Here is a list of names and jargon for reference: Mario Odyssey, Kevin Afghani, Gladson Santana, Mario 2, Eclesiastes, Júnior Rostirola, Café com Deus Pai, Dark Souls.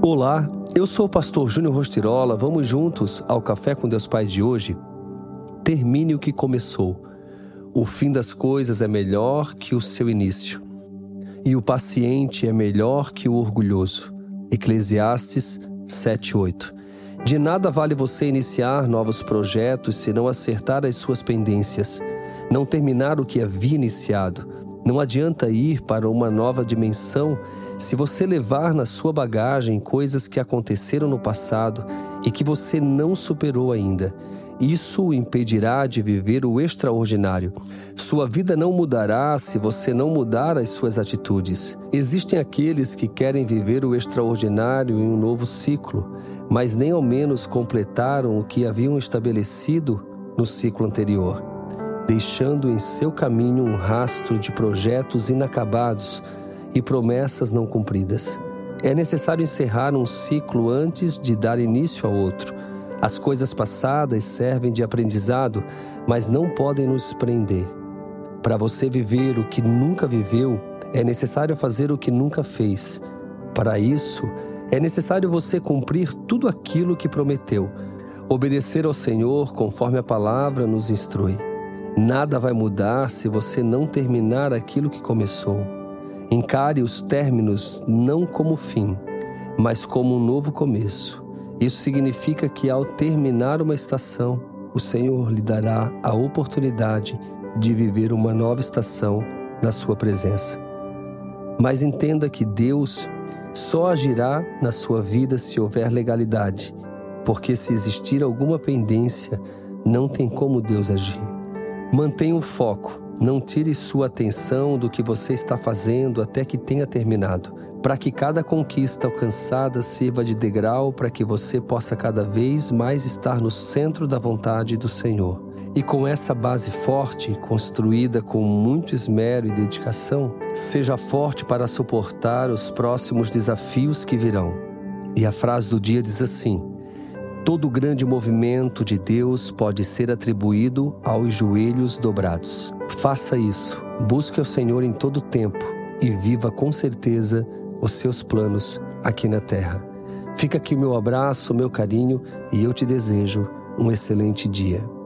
Olá, eu sou o pastor Júnior Rostirola. Vamos juntos ao Café com Deus Pai de hoje? Termine o que começou. O fim das coisas é melhor que o seu início. E o paciente é melhor que o orgulhoso. Eclesiastes 7:8. De nada vale você iniciar novos projetos se não acertar as suas pendências, não terminar o que havia iniciado. Não adianta ir para uma nova dimensão se você levar na sua bagagem coisas que aconteceram no passado e que você não superou ainda. Isso o impedirá de viver o extraordinário. Sua vida não mudará se você não mudar as suas atitudes. Existem aqueles que querem viver o extraordinário em um novo ciclo, mas nem ao menos completaram o que haviam estabelecido no ciclo anterior, deixando em seu caminho um rastro de projetos inacabados e promessas não cumpridas. É necessário encerrar um ciclo antes de dar início a outro. As coisas passadas servem de aprendizado, mas não podem nos prender. Para você viver o que nunca viveu, é necessário fazer o que nunca fez. Para isso, é necessário você cumprir tudo aquilo que prometeu. Obedecer ao Senhor conforme a palavra nos instrui. Nada vai mudar se você não terminar aquilo que começou. Encare os términos não como fim, mas como um novo começo. Isso significa que, ao terminar uma estação, o Senhor lhe dará a oportunidade de viver uma nova estação na sua presença. Mas entenda que Deus só agirá na sua vida se houver legalidade, porque se existir alguma pendência, não tem como Deus agir. Mantenha o foco, não tire sua atenção do que você está fazendo até que tenha terminado, para que cada conquista alcançada sirva de degrau para que você possa cada vez mais estar no centro da vontade do Senhor. E com essa base forte, construída com muito esmero e dedicação, seja forte para suportar os próximos desafios que virão. E a frase do dia diz assim: todo grande movimento de Deus pode ser atribuído aos joelhos dobrados. Faça isso, busque o Senhor em todo tempo e viva com certeza os seus planos aqui na terra. Fica aqui o meu abraço, o meu carinho, e eu te desejo um excelente dia.